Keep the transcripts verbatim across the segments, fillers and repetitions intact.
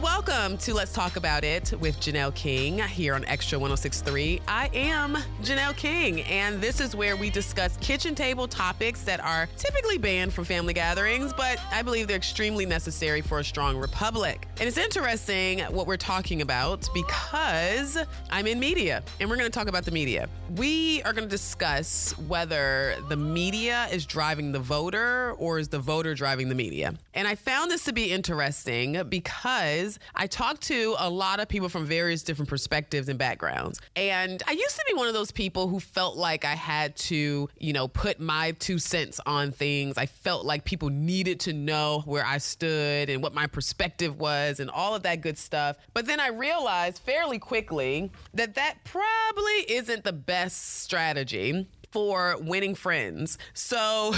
Welcome to Let's Talk About It with Janelle King here on Extra one oh six point three. I am Janelle King, and this is where we discuss kitchen table topics that are typically banned from family gatherings, but I believe they're extremely necessary for a strong republic. And it's interesting what we're talking about because I'm in media, and we're going to talk about the media. We are going to discuss whether the media is driving the voter or is the voter driving the media. And I found this to be interesting because I talked to a lot of people from various different perspectives and backgrounds. And I used to be one of those people who felt like I had to, you know, put my two cents on things. I felt like people needed to know where I stood and what my perspective was and all of that good stuff. But then I realized fairly quickly that that probably isn't the best strategy for winning friends. So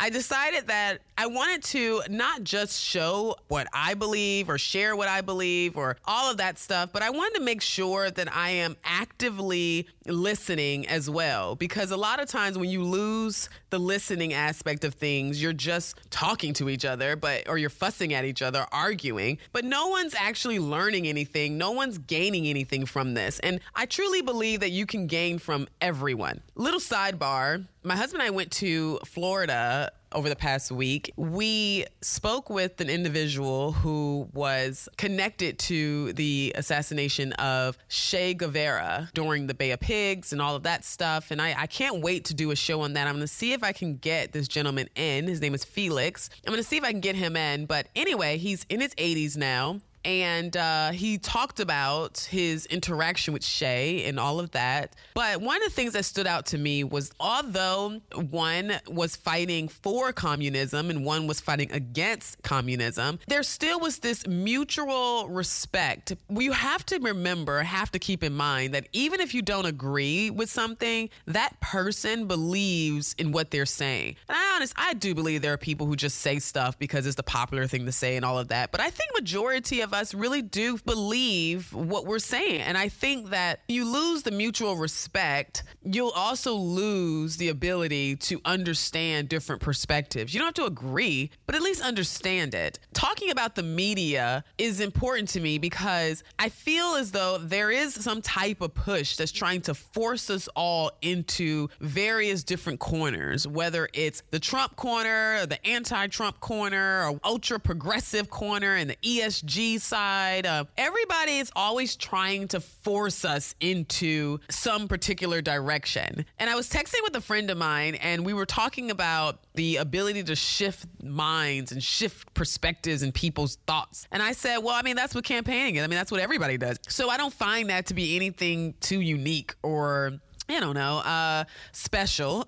I decided that I wanted to not just show what I believe or share what I believe or all of that stuff, but I wanted to make sure that I am actively listening as well. Because a lot of times when you lose the listening aspect of things, you're just talking to each other, but or you're fussing at each other, arguing, but no one's actually learning anything. No one's gaining anything from this. And I truly believe that you can gain from everyone. Little side Sidebar, my husband and I went to Florida over the past week. We spoke with an individual who was connected to the assassination of Che Guevara during the Bay of Pigs and all of that stuff. And I, I can't wait to do a show on that. I'm going to see if I can get this gentleman in. His name is Felix. I'm going to see if I can get him in. But anyway, he's in his eighties now. And uh, he talked about his interaction with Shay and all of that. But one of the things that stood out to me was, although one was fighting for communism and one was fighting against communism, there still was this mutual respect. You have to remember, have to keep in mind that even if you don't agree with something, that person believes in what they're saying. And I honest, I do believe there are people who just say stuff because it's the popular thing to say and all of that. But I think majority of us really do believe what we're saying. And I think that you lose the mutual respect, you'll also lose the ability to understand different perspectives. You don't have to agree, but at least understand it. Talking about the media is important to me because I feel as though there is some type of push that's trying to force us all into various different corners, whether it's the Trump corner, or the anti-Trump corner, or ultra-progressive corner, and the E S G side. Uh, everybody is always trying to force us into some particular direction. And I was texting with a friend of mine, and we were talking about the ability to shift minds and shift perspectives and people's thoughts. And I said, well, I mean, that's what campaigning is. I mean, that's what everybody does. So I don't find that to be anything too unique or I don't know, uh, special.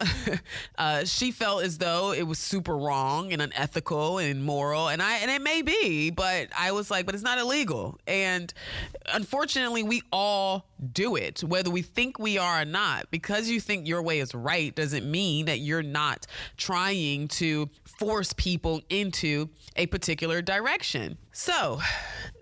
uh, she felt as though it was super wrong and unethical and immoral. And I, and it may be, but I was like, but it's not illegal. And unfortunately, we all do it, whether we think we are or not. Because you think your way is right doesn't mean that you're not trying to force people into a particular direction. So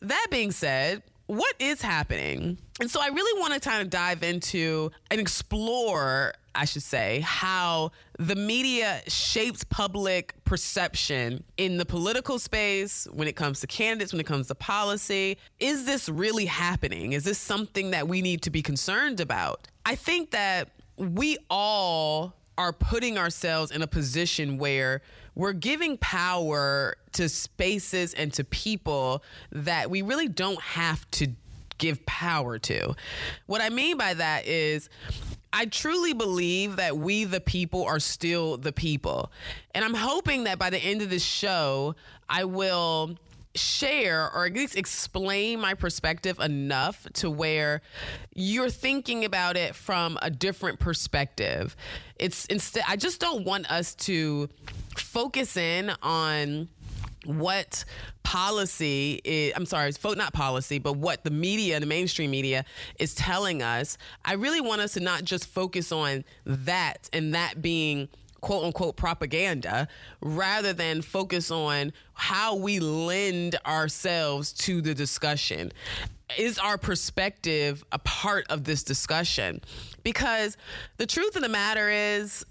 that being said, what is happening? And so I really want to kind of dive into and explore, I should say, how the media shapes public perception in the political space, when it comes to candidates, when it comes to policy. Is this really happening? Is this something that we need to be concerned about? I think that we all are putting ourselves in a position where we're giving power to spaces and to people that we really don't have to give power to. What I mean by that is I truly believe that we, the people, are still the people. And I'm hoping that by the end of this show, I will share or at least explain my perspective enough to where you're thinking about it from a different perspective. It's instead, I just don't want us to focus in on what policy is, I'm sorry, it's not policy, but what the media, the mainstream media is telling us. I really want us to not just focus on that and that being quote unquote propaganda, rather than focus on how we lend ourselves to the discussion. Is our perspective a part of this discussion? Because the truth of the matter is,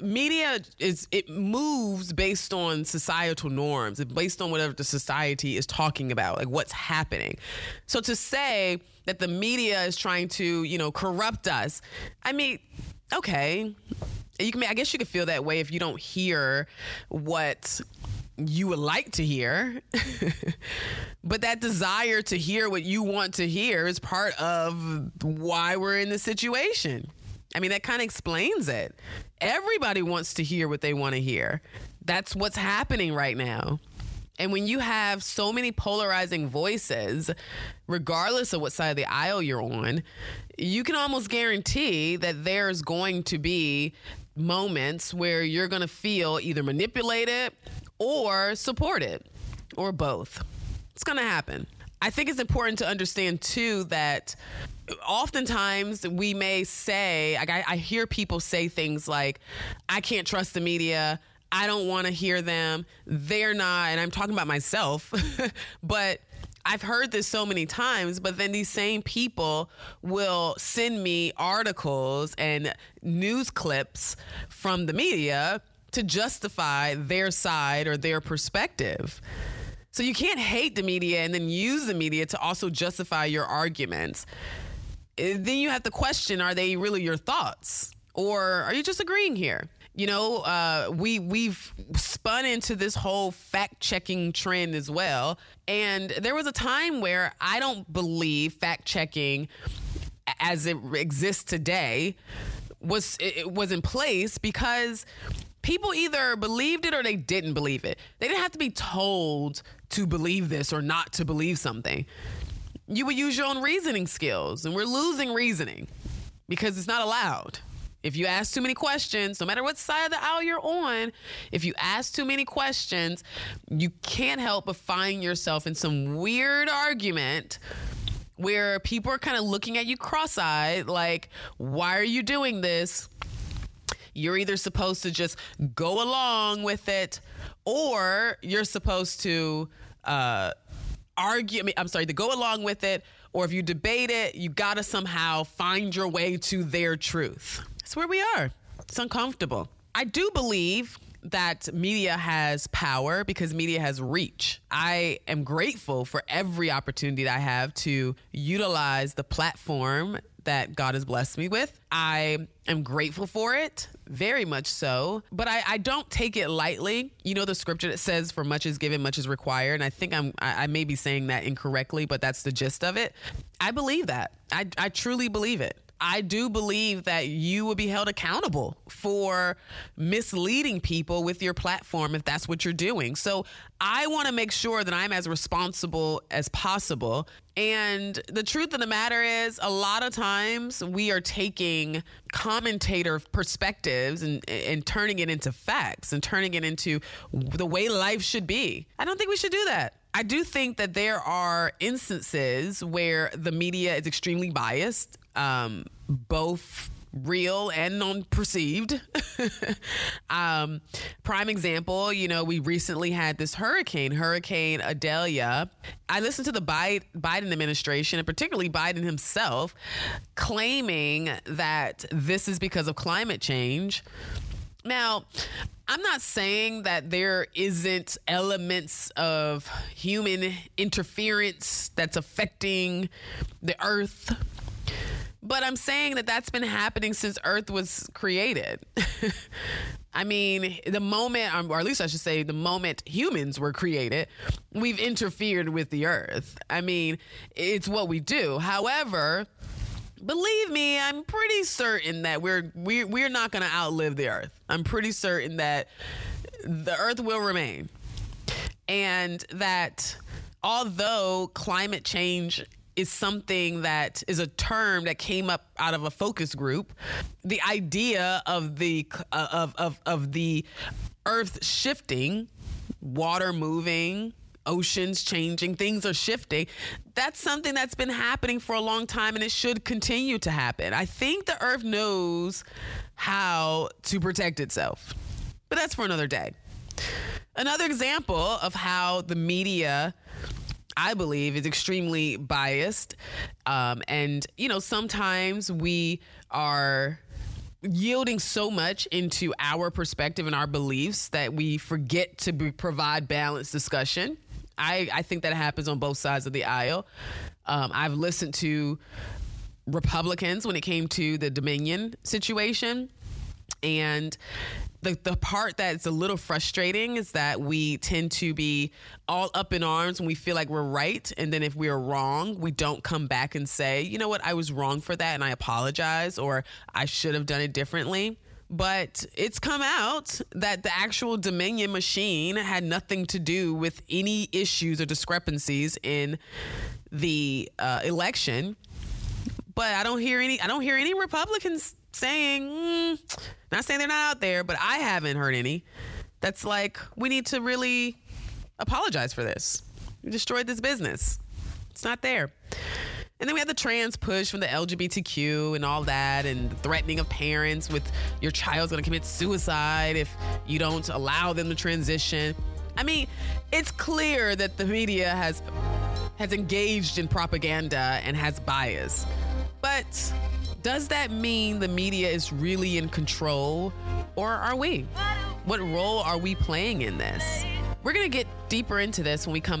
media is, it moves based on societal norms, based on whatever the society is talking about, like what's happening. So to say that the media is trying to, you know, corrupt us, I mean, okay, you can, I guess you could feel that way if you don't hear what you would like to hear, but that desire to hear what you want to hear is part of why we're in this situation. I mean, that kind of explains it. Everybody wants to hear what they want to hear. That's what's happening right now. And when you have so many polarizing voices, regardless of what side of the aisle you're on, you can almost guarantee that there's going to be moments where you're going to feel either manipulated or supported or both. It's going to happen. I think it's important to understand, too, that oftentimes we may say, like I, I hear people say things like, I can't trust the media. I don't want to hear them. They're not. And I'm talking about myself, but I've heard this so many times, but then these same people will send me articles and news clips from the media to justify their side or their perspective. So you can't hate the media and then use the media to also justify your arguments. Then you have to question, are they really your thoughts? Or are you just agreeing here? You know, uh, we, we've spun into this whole fact-checking trend as well. And there was a time where I don't believe fact-checking as it exists today was, it was in place because people either believed it or they didn't believe it. They didn't have to be told to believe this or not to believe something. You would use your own reasoning skills, and we're losing reasoning because it's not allowed. If you ask too many questions, no matter what side of the aisle you're on, if you ask too many questions, you can't help but find yourself in some weird argument where people are kind of looking at you cross-eyed, like, why are you doing this? You're either supposed to just go along with it, or you're supposed to uh, argue. I mean, I'm sorry, to go along with it, or if you debate it, you gotta somehow find your way to their truth. That's where we are. It's uncomfortable. I do believe that media has power because media has reach. I am grateful for every opportunity that I have to utilize the platform that God has blessed me with. I am grateful for it, very much so, but I, I don't take it lightly. You know the scripture that says, for much is given, much is required, and I think I'm, I, I may be saying that incorrectly, but that's the gist of it. I believe that. I, I truly believe it. I do believe that you will be held accountable for misleading people with your platform if that's what you're doing. So I want to make sure that I'm as responsible as possible. And the truth of the matter is, a lot of times we are taking commentator perspectives and, and turning it into facts and turning it into the way life should be. I don't think we should do that. I do think that there are instances where the media is extremely biased, um, both real and non-perceived. um, prime example, you know, we recently had this hurricane, Hurricane Idalia. I listened to the Biden administration, and particularly Biden himself, claiming that this is because of climate change. Now, I'm not saying that there isn't elements of human interference that's affecting the earth, but I'm saying that that's been happening since earth was created. I mean, the moment, or at least I should say the moment humans were created, we've interfered with the earth. I mean, it's what we do. However, believe me, I'm pretty certain that we're we're, we're not going to outlive the earth. I'm pretty certain that the earth will remain. and that although climate change is something that is a term that came up out of a focus group, the idea of the of of of the earth shifting, water moving, oceans changing, things are shifting. That's something that's been happening for a long time, and it should continue to happen. I think the earth knows how to protect itself, but that's for another day. Another example of how the media, I believe, is extremely biased. Um, and, you know, sometimes we are yielding so much into our perspective and our beliefs that we forget to be, provide balanced discussion. I, I think that happens on both sides of the aisle. Um, I've listened to Republicans when it came to the Dominion situation. And the the part that's a little frustrating is that we tend to be all up in arms when we feel like we're right. And then if we are wrong, we don't come back and say, you know what, I was wrong for that and I apologize, or I should have done it differently. But it's come out that the actual Dominion machine had nothing to do with any issues or discrepancies in the uh, election. But I don't hear any I don't hear any Republicans saying, mm, not saying they're not out there, but I haven't heard any that's like, we need to really apologize for this. You destroyed this business. It's not there. And then we had the trans push from the L G B T Q and all that, and the threatening of parents with your child's going to commit suicide if you don't allow them to transition. I mean, it's clear that the media has has engaged in propaganda and has bias. But does that mean the media is really in control, or are we? What role are we playing in this? We're going to get deeper into this when we come.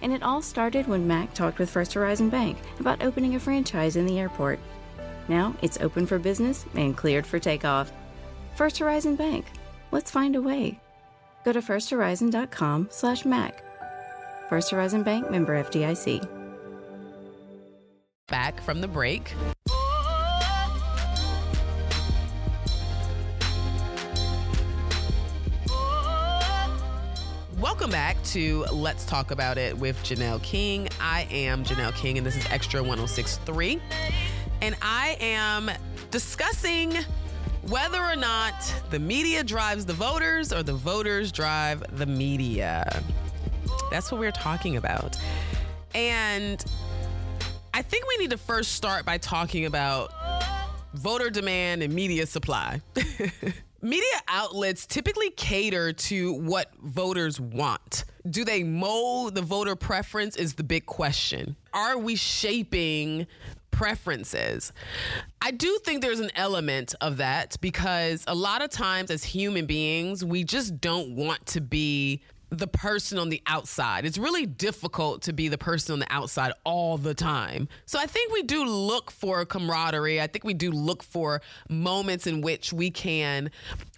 And it all started when Mac talked with First Horizon Bank about opening a franchise in the airport. Now it's open for business and cleared for takeoff. First Horizon Bank. Let's find a way. Go to first horizon dot com slash Mac. First Horizon Bank, member F D I C. Back from the break. Welcome back to Let's Talk About It with Janelle King. I am Janelle King, and this is Extra one oh six point three. And I am discussing whether or not the media drives the voters or the voters drive the media. That's what we're talking about. And I think we need to first start by talking about voter demand and media supply. Media outlets typically cater to what voters want. Do they mold the voter preference is the big question. Are we shaping preferences? I do think there's an element of that, because a lot of times as human beings, we just don't want to be the person on the outside. It's really difficult to be the person on the outside all the time. So I think we do look for camaraderie. I think we do look for moments in which we can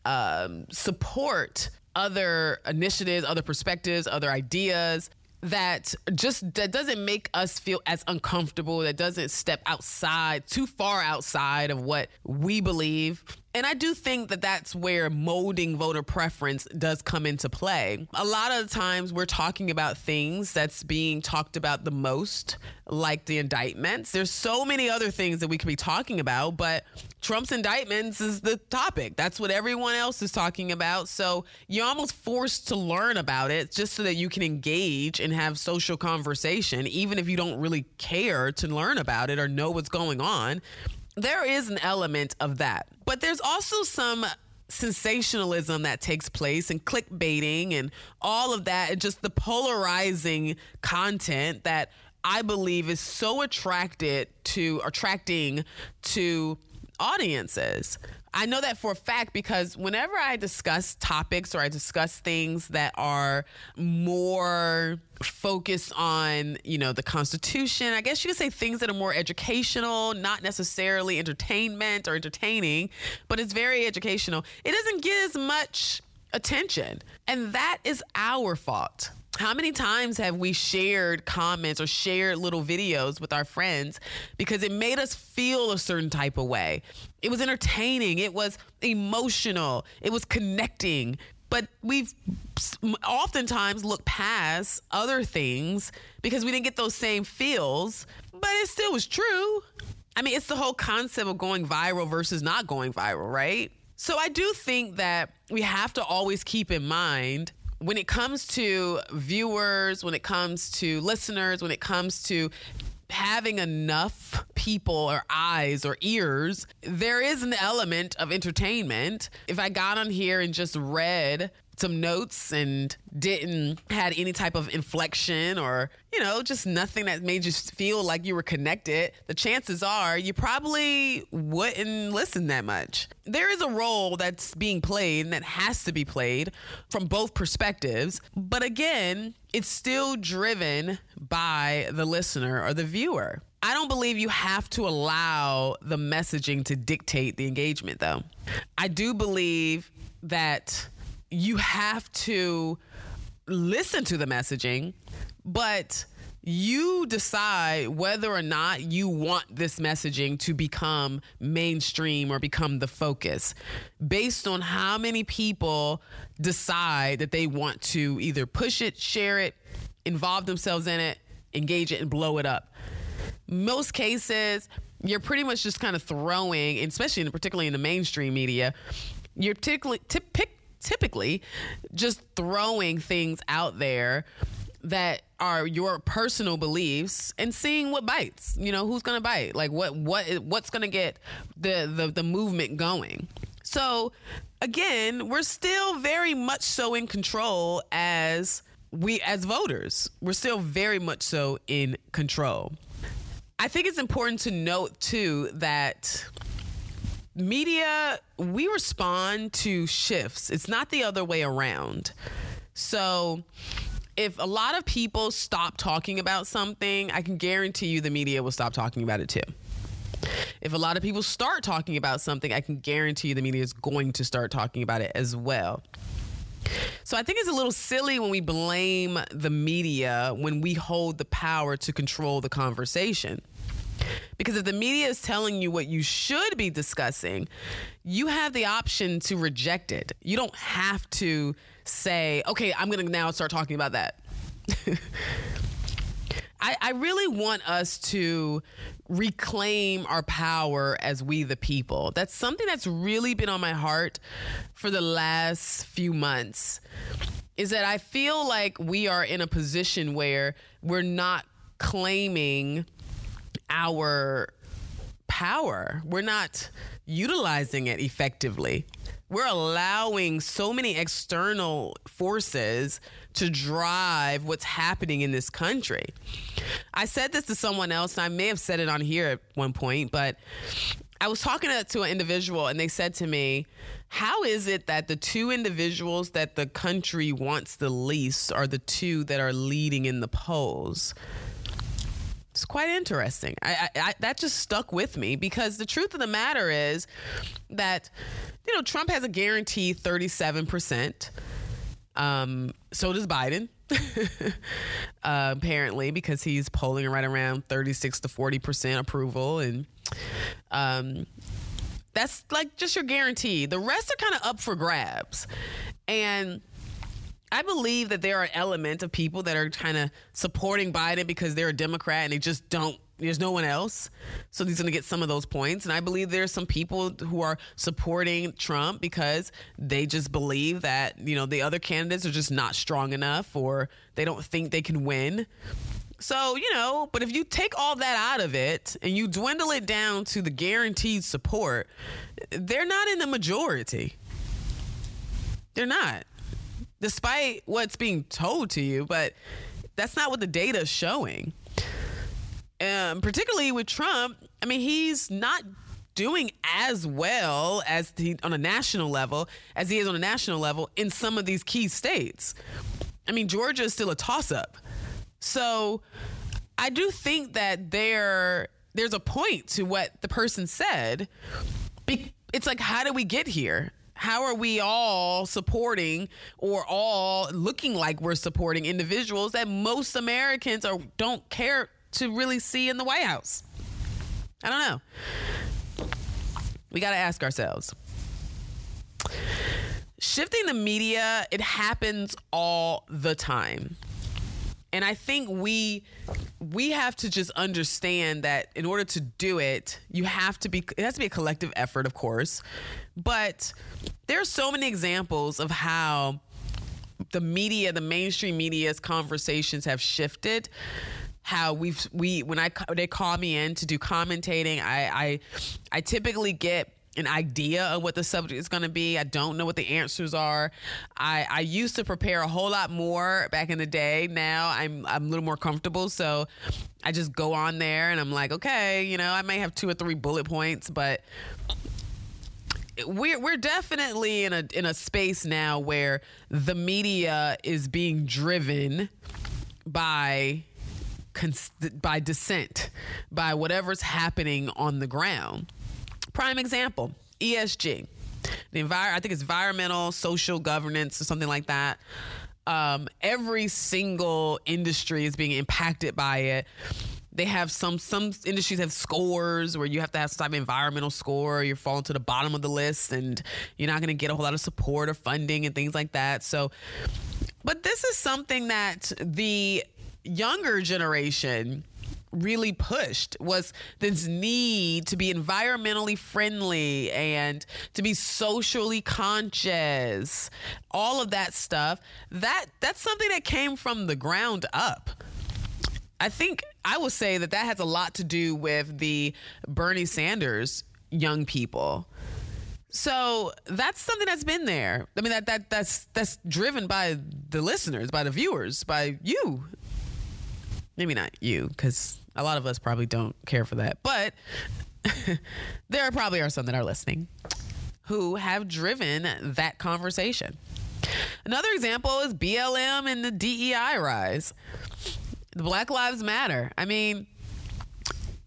um, support other initiatives, other perspectives, other ideas that just that doesn't make us feel as uncomfortable, that doesn't step outside, too far outside of what we believe. And I do think that that's where molding voter preference does come into play. A lot of the times we're talking about things that's being talked about the most, like the indictments. There's so many other things that we could be talking about, but Trump's indictments is the topic. That's what everyone else is talking about. So you're almost forced to learn about it just so that you can engage and have social conversation, even if you don't really care to learn about it or know what's going on. There is an element of that, but there's also some sensationalism that takes place, and clickbaiting and all of that, and just the polarizing content that I believe is so attracted to attracting to audiences. I know that for a fact because whenever I discuss topics or I discuss things that are more focused on, you know, the Constitution, I guess you could say things that are more educational, not necessarily entertainment or entertaining, but it's very educational. It doesn't get as much attention. And that is our fault. How many times have we shared comments or shared little videos with our friends because it made us feel a certain type of way? It was entertaining. It was emotional. It was connecting. But we've oftentimes looked past other things because we didn't get those same feels, but it still was true. I mean, it's the whole concept of going viral versus not going viral, right? So I do think that we have to always keep in mind when it comes to viewers, when it comes to listeners, when it comes to having enough people or eyes or ears, there is an element of entertainment. If I got on here and just read some notes and didn't had any type of inflection or, you know, just nothing that made you feel like you were connected, the chances are you probably wouldn't listen that much. There is a role that's being played and that has to be played from both perspectives. But again, it's still driven by the listener or the viewer. I don't believe you have to allow the messaging to dictate the engagement, though. I do believe that you have to listen to the messaging, but you decide whether or not you want this messaging to become mainstream or become the focus based on how many people decide that they want to either push it, share it, involve themselves in it, engage it, and blow it up. Most cases, you're pretty much just kind of throwing, and especially in, particularly in the mainstream media, you're typically, typically just throwing things out there that are your personal beliefs and seeing what bites. You know, who's going to bite? Like what what what's going to get the, the the movement going? So again, we're still very much so in control as we as voters. We're still very much so in control. I think it's important to note too that media, we respond to shifts. It's not the other way around. So if a lot of people stop talking about something, I can guarantee you the media will stop talking about it too. If a lot of people start talking about something, I can guarantee you the media is going to start talking about it as well. So I think it's a little silly when we blame the media when we hold the power to control the conversation. Because if the media is telling you what you should be discussing, you have the option to reject it. You don't have to say, okay, I'm going to now start talking about that. I, I really want us to reclaim our power as we the people. That's something that's really been on my heart for the last few months, is that I feel like we are in a position where we're not claiming our power. We're not utilizing it effectively. We're allowing so many external forces to drive what's happening in this country. I said this to someone else, and I may have said it on here at one point, but I was talking to, to an individual and they said to me, how is it that the two individuals that the country wants the least are the two that are leading in the polls? It's quite interesting. I, I, I, that just stuck with me because the truth of the matter is that, you know, Trump has a guaranteed thirty-seven percent. Um, so does Biden, uh, apparently, because he's polling right around thirty-six to forty percent approval. And um, that's like just your guarantee. The rest are kind of up for grabs. And I believe that there are elements of people that are kind of supporting Biden because they're a Democrat and they just don't, there's no one else. So he's going to get some of those points. And I believe there's some people who are supporting Trump because they just believe that, you know, the other candidates are just not strong enough or they don't think they can win. So, you know, but if you take all that out of it and you dwindle it down to the guaranteed support, they're not in the majority. They're not. Despite what's being told to you, but that's not what the data is showing. Um, particularly with Trump, I mean, he's not doing as well as he, on a national level as he is on a national level in some of these key states. I mean, Georgia is still a toss-up. So I do think that there there's a point to what the person said. It's like, how do we get here? How are we all supporting or all looking like we're supporting individuals that most Americans are, don't care to really see in the White House? I don't know. We got to ask ourselves. Shifting the media, it happens all the time. And I think we we have to just understand that in order to do it, you have to be, it has to be a collective effort, of course. But there are so many examples of how the media, the mainstream media's conversations have shifted. How we've, we, when I, they call me in to do commentating, I, I, I typically get an idea of what the subject is going to be. I don't know what the answers are. I, I used to prepare a whole lot more back in the day. Now I'm, I'm a little more comfortable. So I just go on there and I'm like, okay, you know, I may have two or three bullet points, but we're, we're definitely in a, in a space now where the media is being driven by by dissent, by whatever's happening on the ground. Prime example, E S G, the envir- I think it's environmental, social governance or something like that. Um, every single industry is being impacted by it. They have some, some industries have scores where you have to have some type of environmental score, or you're falling to the bottom of the list and you're not going to get a whole lot of support or funding and things like that. So, but this is something that the younger generation really pushed, was this need to be environmentally friendly and to be socially conscious, all of that stuff. That that's something that came from the ground up. I think I would say that that has a lot to do with the Bernie Sanders young people. So that's something that's been there. I mean, that that that's that's driven by the listeners, by the viewers, by you. Maybe not you, because a lot of us probably don't care for that. But there probably are some that are listening who have driven that conversation. Another example is B L M and the D E I rise. The Black Lives Matter. I mean,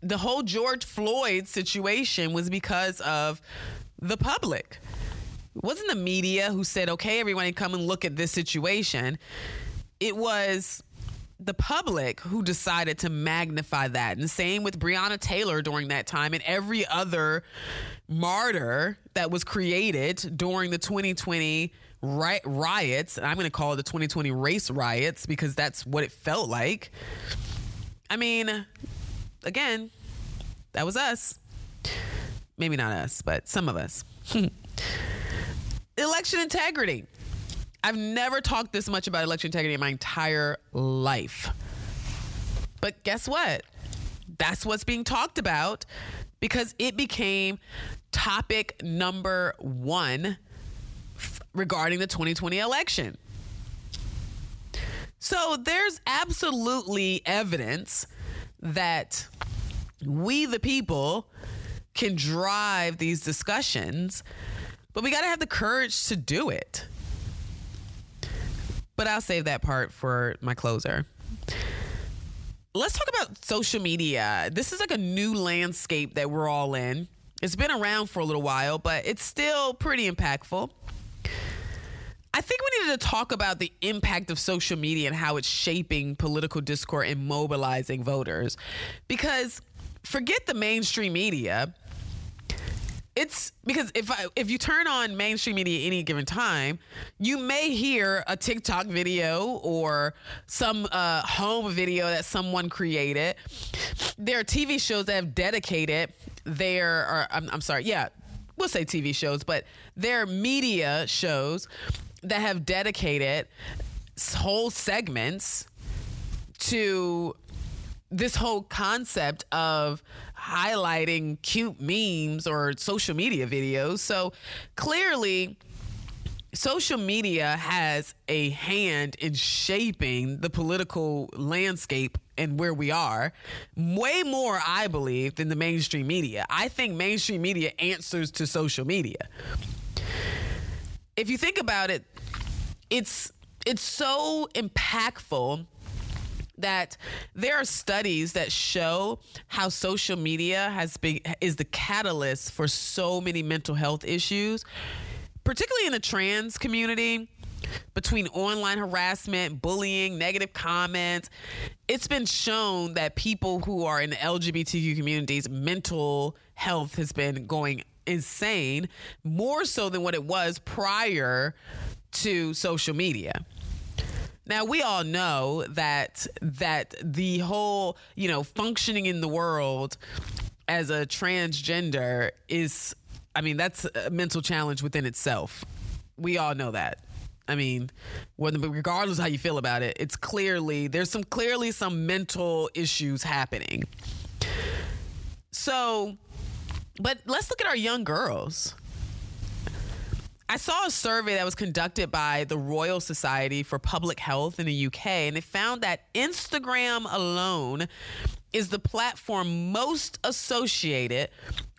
the whole George Floyd situation was because of the public. It wasn't the media who said, okay, everyone come and look at this situation. It was the public who decided to magnify that. And the same with Breonna Taylor during that time and every other martyr that was created during the twenty twenty ri- riots. And I'm going to call it the twenty twenty race riots because that's what it felt like. I mean, again, that was us. Maybe not us, but some of us. Election integrity. I've never talked this much about election integrity in my entire life. But guess what? That's what's being talked about because it became topic number one f- regarding the twenty twenty election. So there's absolutely evidence that we, the people, can drive these discussions, but we got to have the courage to do it. But I'll save that part for my closer. Let's talk about social media. This is like a new landscape that we're all in. It's been around for a little while, but it's still pretty impactful. I think we needed to talk about the impact of social media and how it's shaping political discourse and mobilizing voters. Because forget the mainstream media. It's because if I, if you turn on mainstream media at any given time, you may hear a TikTok video or some uh, home video that someone created. There are T V shows that have dedicated their, or I'm, I'm sorry, yeah, we'll say T V shows, but there are media shows that have dedicated whole segments to this whole concept of highlighting cute memes or social media videos. So clearly, social media has a hand in shaping the political landscape and where we are way more, I believe, than the mainstream media. I think mainstream media answers to social media. If you think about it, it's it's so impactful that there are studies that show how social media has been is the catalyst for so many mental health issues, particularly in the trans community, between online harassment, bullying, negative comments. It's been shown that people who are in the L G B T Q community's mental health has been going insane, more so than what it was prior to social media. Now, we all know that that the whole, you know, functioning in the world as a transgender is, I mean, that's a mental challenge within itself. We all know that. I mean, regardless of how you feel about it, it's clearly, there's some clearly some mental issues happening. So, but let's look at our young girls. I saw a survey that was conducted by the Royal Society for Public Health in the U K, and it found that Instagram alone is the platform most associated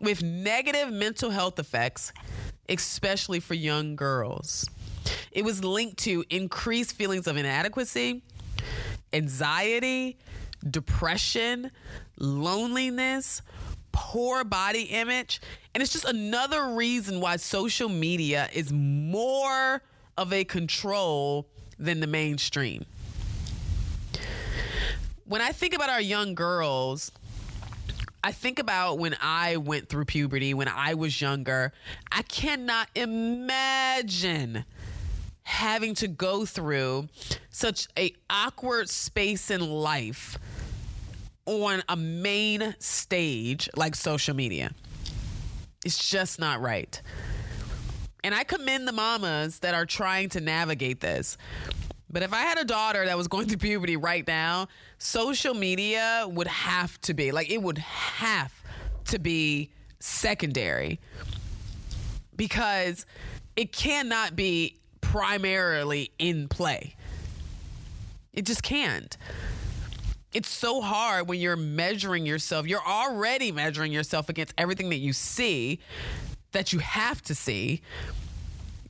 with negative mental health effects, especially for young girls. It was linked to increased feelings of inadequacy, anxiety, depression, loneliness, poor body image. And it's just another reason why social media is more of a control than the mainstream. When I think about our young girls, I think about when I went through puberty, when I was younger. I cannot imagine having to go through such an awkward space in life on a main stage like social media. It's just not right. And I commend the mamas that are trying to navigate this. But if I had a daughter that was going through puberty right now, social media would have to be, like, it would have to be secondary, because it cannot be primarily in play. It just can't. It's so hard when you're measuring yourself. You're already measuring yourself against everything that you see, that you have to see.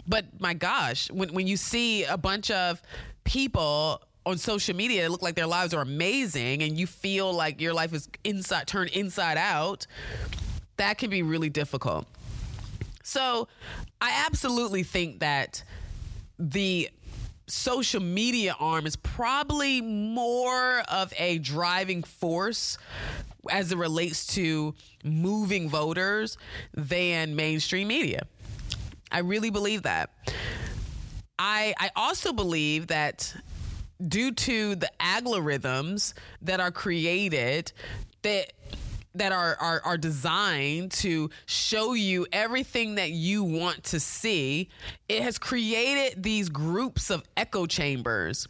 But my gosh, when, when you see a bunch of people on social media that look like their lives are amazing and you feel like your life is inside, turned inside out, that can be really difficult. So I absolutely think that the social media arm is probably more of a driving force as it relates to moving voters than mainstream media. I really believe that. I I also believe that due to the algorithms that are created, that that are, are, are designed to show you everything that you want to see, it has created these groups of echo chambers,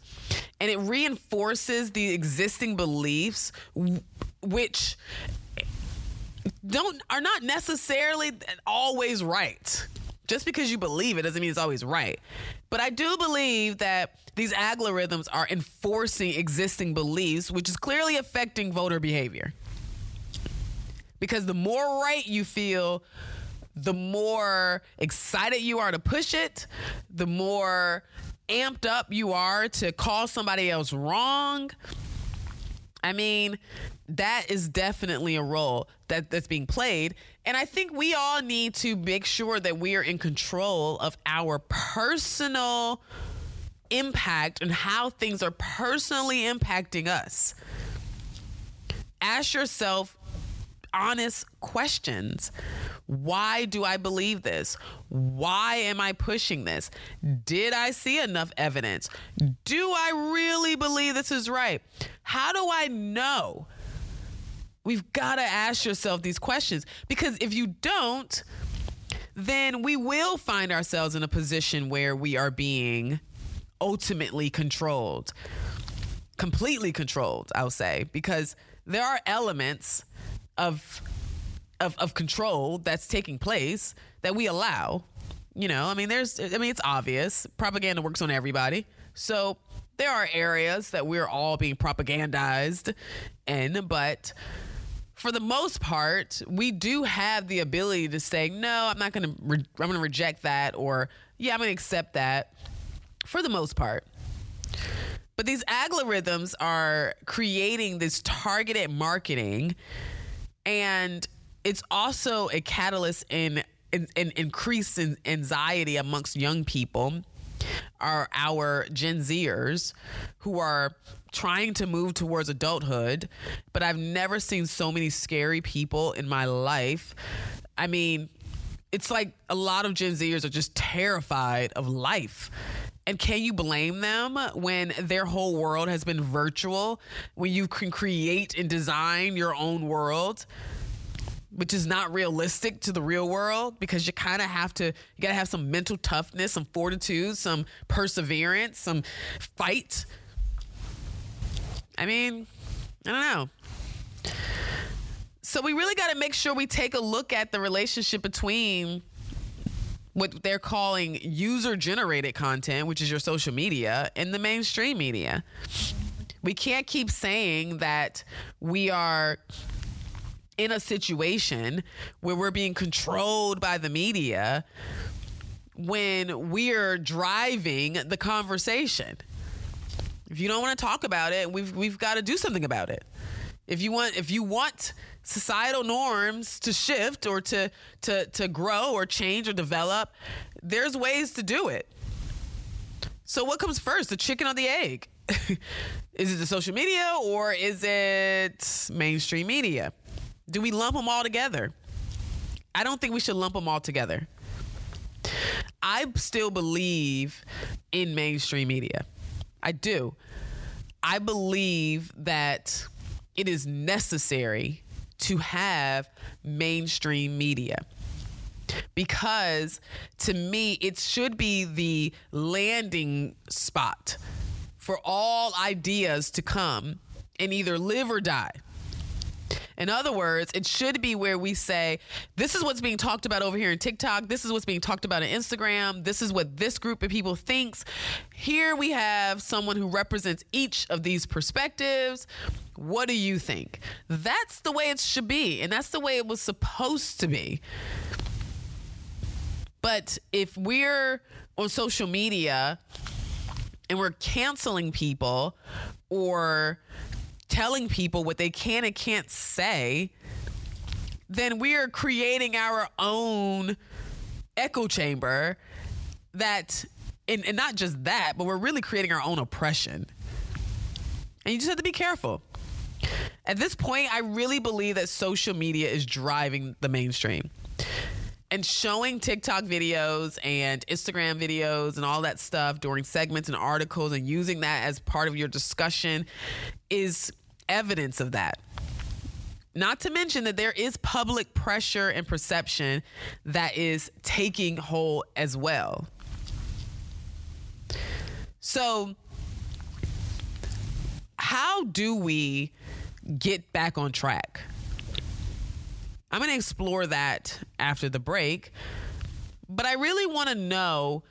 and it reinforces the existing beliefs which don't are not necessarily always right. Just because you believe it doesn't mean it's always right. But I do believe that these algorithms are enforcing existing beliefs, which is clearly affecting voter behavior. Because the more right you feel, the more excited you are to push it, the more amped up you are to call somebody else wrong. I mean, that is definitely a role that, that's being played. And I think we all need to make sure that we are in control of our personal impact and how things are personally impacting us. Ask yourself honest questions. Why do I believe this? Why am I pushing this? Did I see enough evidence? Do I really believe this is right? How do I know? We've got to ask yourself these questions, because if you don't, then we will find ourselves in a position where we are being ultimately controlled, completely controlled, I'll say, because there are elements Of, of of control that's taking place that we allow. You know, I mean, there's, I mean, it's obvious. Propaganda works on everybody. So there are areas that we're all being propagandized in, but for the most part, we do have the ability to say, no, I'm not going to, re- I'm going to reject that, or yeah, I'm going to accept that, for the most part. But these algorithms are creating this targeted marketing, and it's also a catalyst in an in, in increase in anxiety amongst young people, are our Gen Zers who are trying to move towards adulthood. But I've never seen so many scary people in my life. I mean, it's like a lot of Gen Zers are just terrified of life. And can you blame them when their whole world has been virtual, when you can create and design your own world, which is not realistic to the real world? Because you kind of have to, you got to have some mental toughness, some fortitude, some perseverance, some fight. I mean, I don't know. So we really got to make sure we take a look at the relationship between what they're calling user-generated content, which is your social media, and the mainstream media. We can't keep saying that we are in a situation where we're being controlled by the media when we're driving the conversation. If you don't want to talk about it, we've we've got to do something about it. If you want if you want societal norms to shift or to to to grow or change or develop, there's ways to do it. So what comes first, the chicken or the egg? Is it the social media or is it mainstream media? Do we lump them all together? I don't think we should lump them all together. I still believe in mainstream media. I do. I believe that it is necessary to have mainstream media because, to me, it should be the landing spot for all ideas to come and either live or die. In other words, it should be where we say, this is what's being talked about over here in TikTok. This is what's being talked about on Instagram. This is what this group of people thinks. Here we have someone who represents each of these perspectives. What do you think? That's the way it should be. And that's the way it was supposed to be. But if we're on social media and we're canceling people or telling people what they can and can't say, then we are creating our own echo chamber that, and, and not just that, but we're really creating our own oppression. And you just have to be careful. At this point, I really believe that social media is driving the mainstream. And showing TikTok videos and Instagram videos and all that stuff during segments and articles and using that as part of your discussion is evidence of that. Not to mention that there is public pressure and perception that is taking hold as well. So, how do we get back on track? I'm going to explore that after the break, but I really want to know,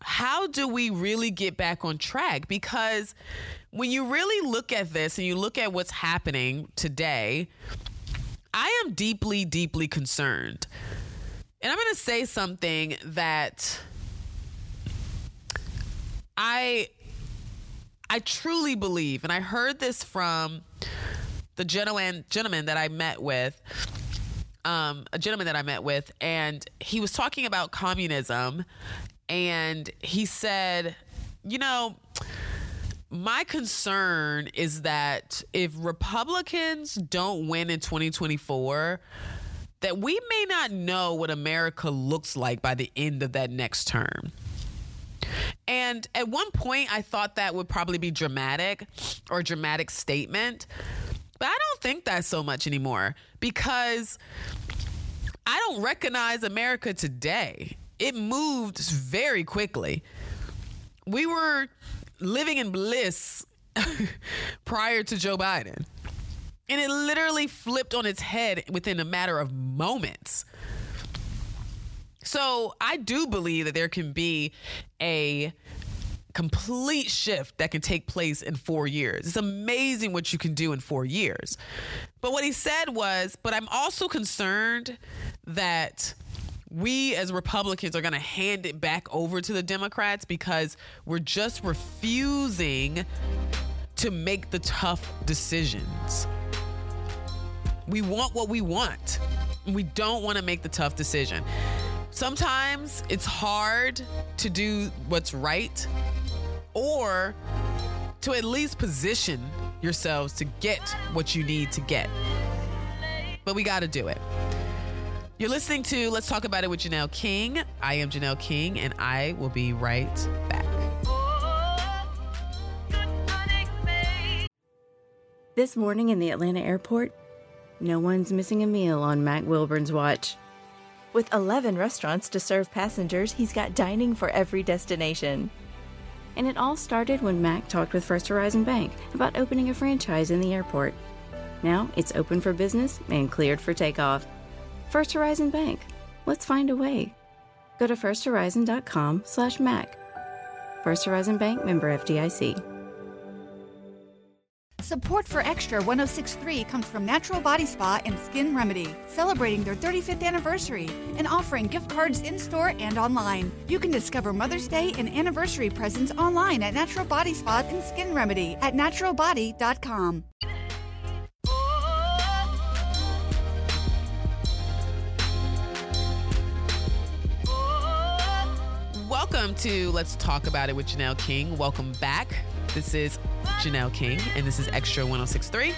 how do we really get back on track? Because when you really look at this and you look at what's happening today, I am deeply, deeply concerned. And I'm going to say something that I, I truly believe, and I heard this from the gentleman, gentleman that I met with, Um, a gentleman that I met with, and he was talking about communism, and he said, you know, my concern is that if Republicans don't win in twenty twenty-four, that we may not know what America looks like by the end of that next term. And at one point, I thought that would probably be dramatic or a dramatic statement. But I don't think that so much anymore because I don't recognize America today. It moved very quickly. We were living in bliss prior to Joe Biden. And it literally flipped on its head within a matter of moments. So I do believe that there can be a complete shift that can take place in four years. It's amazing what you can do in four years. But what he said was, but I'm also concerned that we as Republicans are going to hand it back over to the Democrats because we're just refusing to make the tough decisions. We want what we want. We don't want to make the tough decision. Sometimes it's hard to do what's right or to at least position yourselves to get what you need to get. But we got to do it. You're listening to Let's Talk About It with Janelle King. I am Janelle King, and I will be right back. This morning in the Atlanta airport, no one's missing a meal on Mac Wilburn's watch. With eleven restaurants to serve passengers, he's got dining for every destination. And it all started when Mac talked with First Horizon Bank about opening a franchise in the airport. Now it's open for business and cleared for takeoff. First Horizon Bank. Let's find a way. Go to first horizon dot com slash Mac. First Horizon Bank, member F D I C. Support for Extra one oh six point three comes from Natural Body Spa and Skin Remedy, celebrating their thirty-fifth anniversary and offering gift cards in-store and online. You can discover Mother's Day and anniversary presents online at Natural Body Spa and Skin Remedy at natural body dot com. Welcome to Let's Talk About It with Janelle King. Welcome back. This is Janelle King, and this is Extra one oh six point three.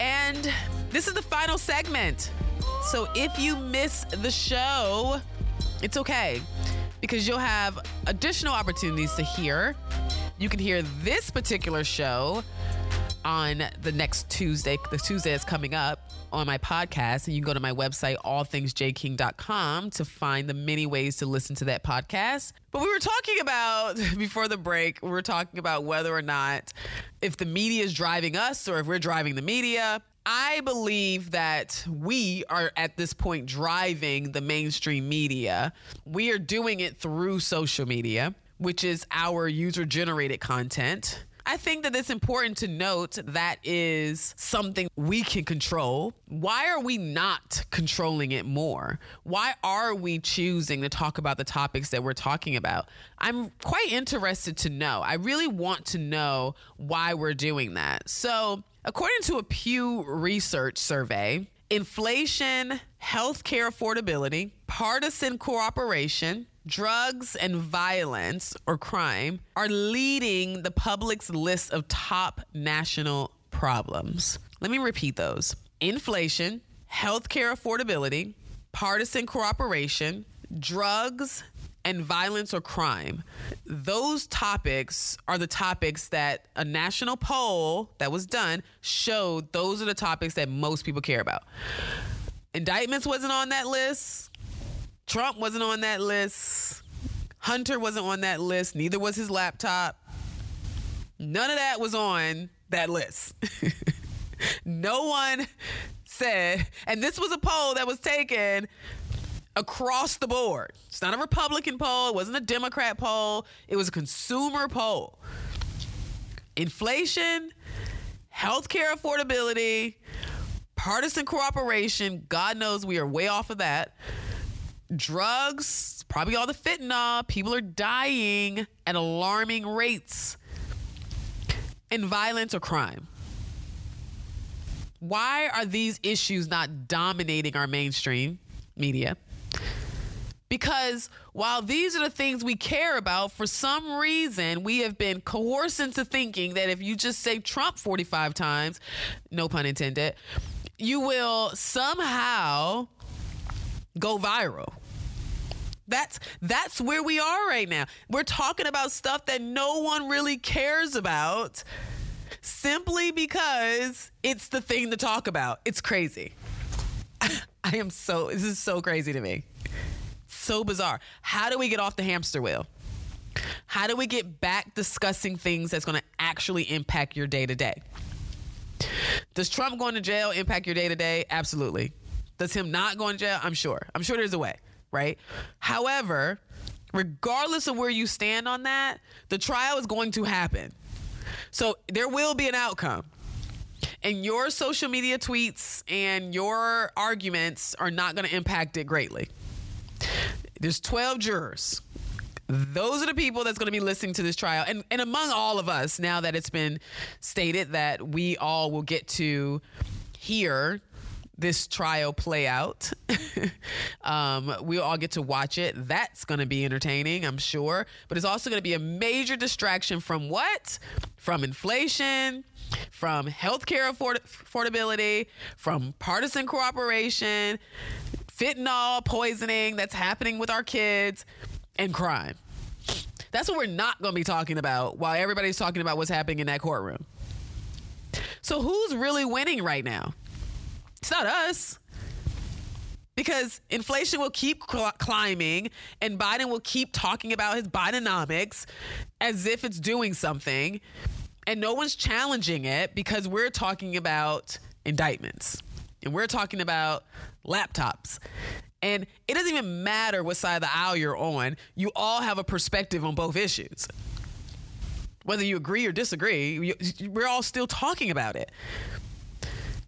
And this is the final segment. So if you miss the show, it's okay, because you'll have additional opportunities to hear. You can hear this particular show on the next Tuesday. The Tuesday is coming up on my podcast, and you can go to my website, all things j king dot com, to find the many ways to listen to that podcast. But we were talking about, before the break, we were talking about whether or not if the media is driving us or if we're driving the media. I believe that we are at this point driving the mainstream media. We are doing it through social media, which is our user-generated content. I think that it's important to note that is something we can control. Why are we not controlling it more? Why are we choosing to talk about the topics that we're talking about? I'm quite interested to know. I really want to know why we're doing that. So, according to a Pew Research survey, inflation, healthcare affordability, partisan cooperation, drugs and violence or crime are leading the public's list of top national problems. Let me repeat those. Inflation, healthcare affordability, partisan cooperation, drugs and violence or crime. Those topics are the topics that a national poll that was done showed those are the topics that most people care about. Indictments wasn't on that list. Trump wasn't on that list. Hunter wasn't on that list. Neither was his laptop. None of that was on that list. No one said, and this was a poll that was taken across the board. It's not a Republican poll. It wasn't a Democrat poll. It was a consumer poll. Inflation, healthcare affordability, partisan cooperation. God knows we are way off of that. Drugs, probably all the fentanyl. People are dying at alarming rates. And violence or crime. Why are these issues not dominating our mainstream media? Because while these are the things we care about, for some reason, we have been coerced into thinking that if you just say Trump forty-five times, no pun intended, you will somehow go viral. That's that's where we are right now. We're talking about stuff that no one really cares about simply because it's the thing to talk about. It's crazy. I am so, this is so crazy to me. So bizarre. How do we get off the hamster wheel? How do we get back discussing things that's going to actually impact your day to day? Does Trump going to jail impact your day to day? Absolutely. Does him not going to jail? I'm sure. I'm sure there's a way, right? However, regardless of where you stand on that, the trial is going to happen. So there will be an outcome. And your social media tweets and your arguments are not going to impact it greatly. There's twelve jurors. Those are the people that's going to be listening to this trial. And, and among all of us, now that it's been stated that we all will get to hear this trial play out, um, we all get to watch it. That's going to be entertaining, I'm sure. But it's also going to be a major distraction from what? From inflation, from healthcare afford- affordability, from partisan cooperation, fentanyl poisoning that's happening with our kids, and crime. That's what we're not going to be talking about while everybody's talking about what's happening in that courtroom. So who's really winning right now? It's not us, because inflation will keep cl- climbing and Biden will keep talking about his Bidenomics as if it's doing something, and no one's challenging it because we're talking about indictments and we're talking about laptops. And it doesn't even matter what side of the aisle you're on. You all have a perspective on both issues. Whether you agree or disagree, we're all still talking about it.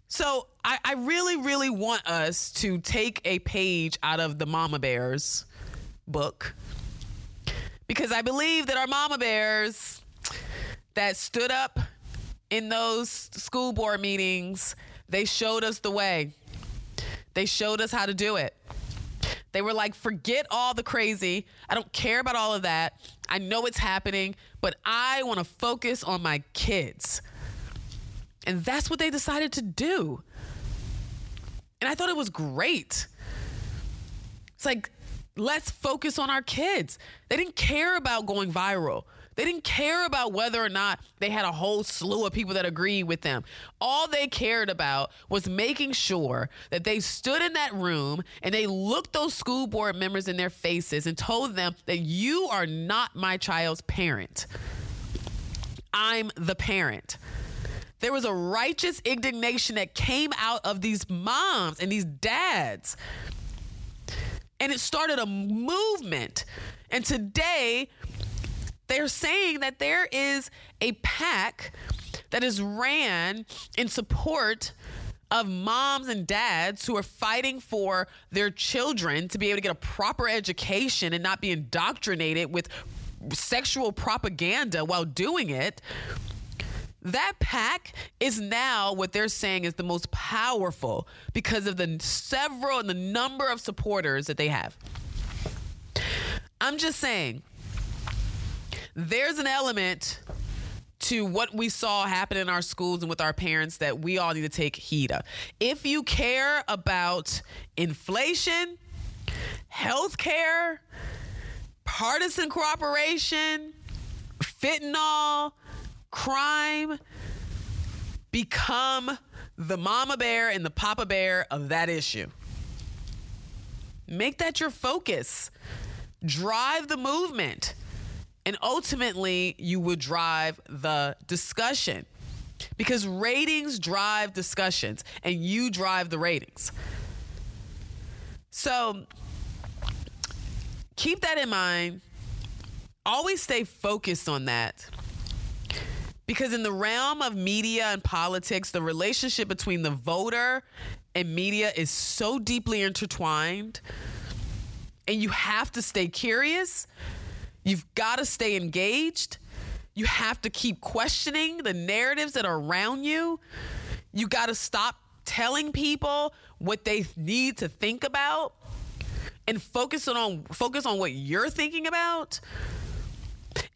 So I, I really, really want us to take a page out of the Mama Bears book, because I believe that our Mama Bears that stood up in those school board meetings, they showed us the way. They showed us how to do it. They were like, forget all the crazy. I don't care about all of that. I know it's happening, but I want to focus on my kids. And that's what they decided to do. And I thought it was great. It's like, let's focus on our kids. They didn't care about going viral. They didn't care about whether or not they had a whole slew of people that agreed with them. All they cared about was making sure that they stood in that room and they looked those school board members in their faces and told them that you are not my child's parent. I'm the parent. There was a righteous indignation that came out of these moms and these dads. And it started a movement. And today, they're saying that there is a PAC that is ran in support of moms and dads who are fighting for their children to be able to get a proper education and not be indoctrinated with sexual propaganda while doing it. That PAC is now what they're saying is the most powerful because of the several and the number of supporters that they have. I'm just saying, there's an element to what we saw happen in our schools and with our parents that we all need to take heed of. If you care about inflation, healthcare, partisan cooperation, fentanyl, crime, become the mama bear and the papa bear of that issue. Make that your focus. Drive the movement. And ultimately, you will drive the discussion, because ratings drive discussions and you drive the ratings. So keep that in mind. Always stay focused on that, because in the realm of media and politics, the relationship between the voter and media is so deeply intertwined, and you have to stay curious. You've got to stay engaged. You have to keep questioning the narratives that are around you. You got to stop telling people what they need to think about and focus on focus on what you're thinking about.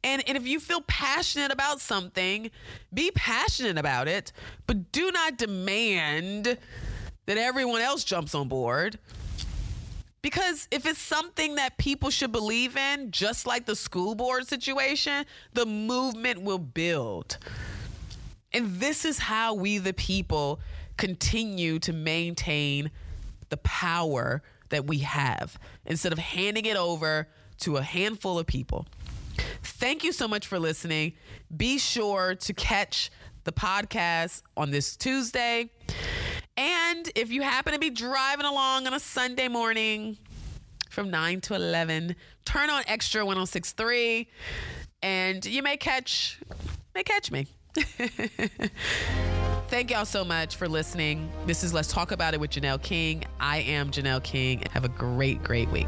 And, and if you feel passionate about something, be passionate about it, but do not demand that everyone else jumps on board. Because if it's something that people should believe in, just like the school board situation, the movement will build. And this is how we, the people, continue to maintain the power that we have instead of handing it over to a handful of people. Thank you so much for listening. Be sure to catch the podcast on this Tuesday. And if you happen to be driving along on a Sunday morning, from nine to eleven. Turn on Extra one oh six point three, and you may catch, may catch me. Thank y'all so much for listening. This is Let's Talk About It with Janelle King. I am Janelle King. Have a great, great week.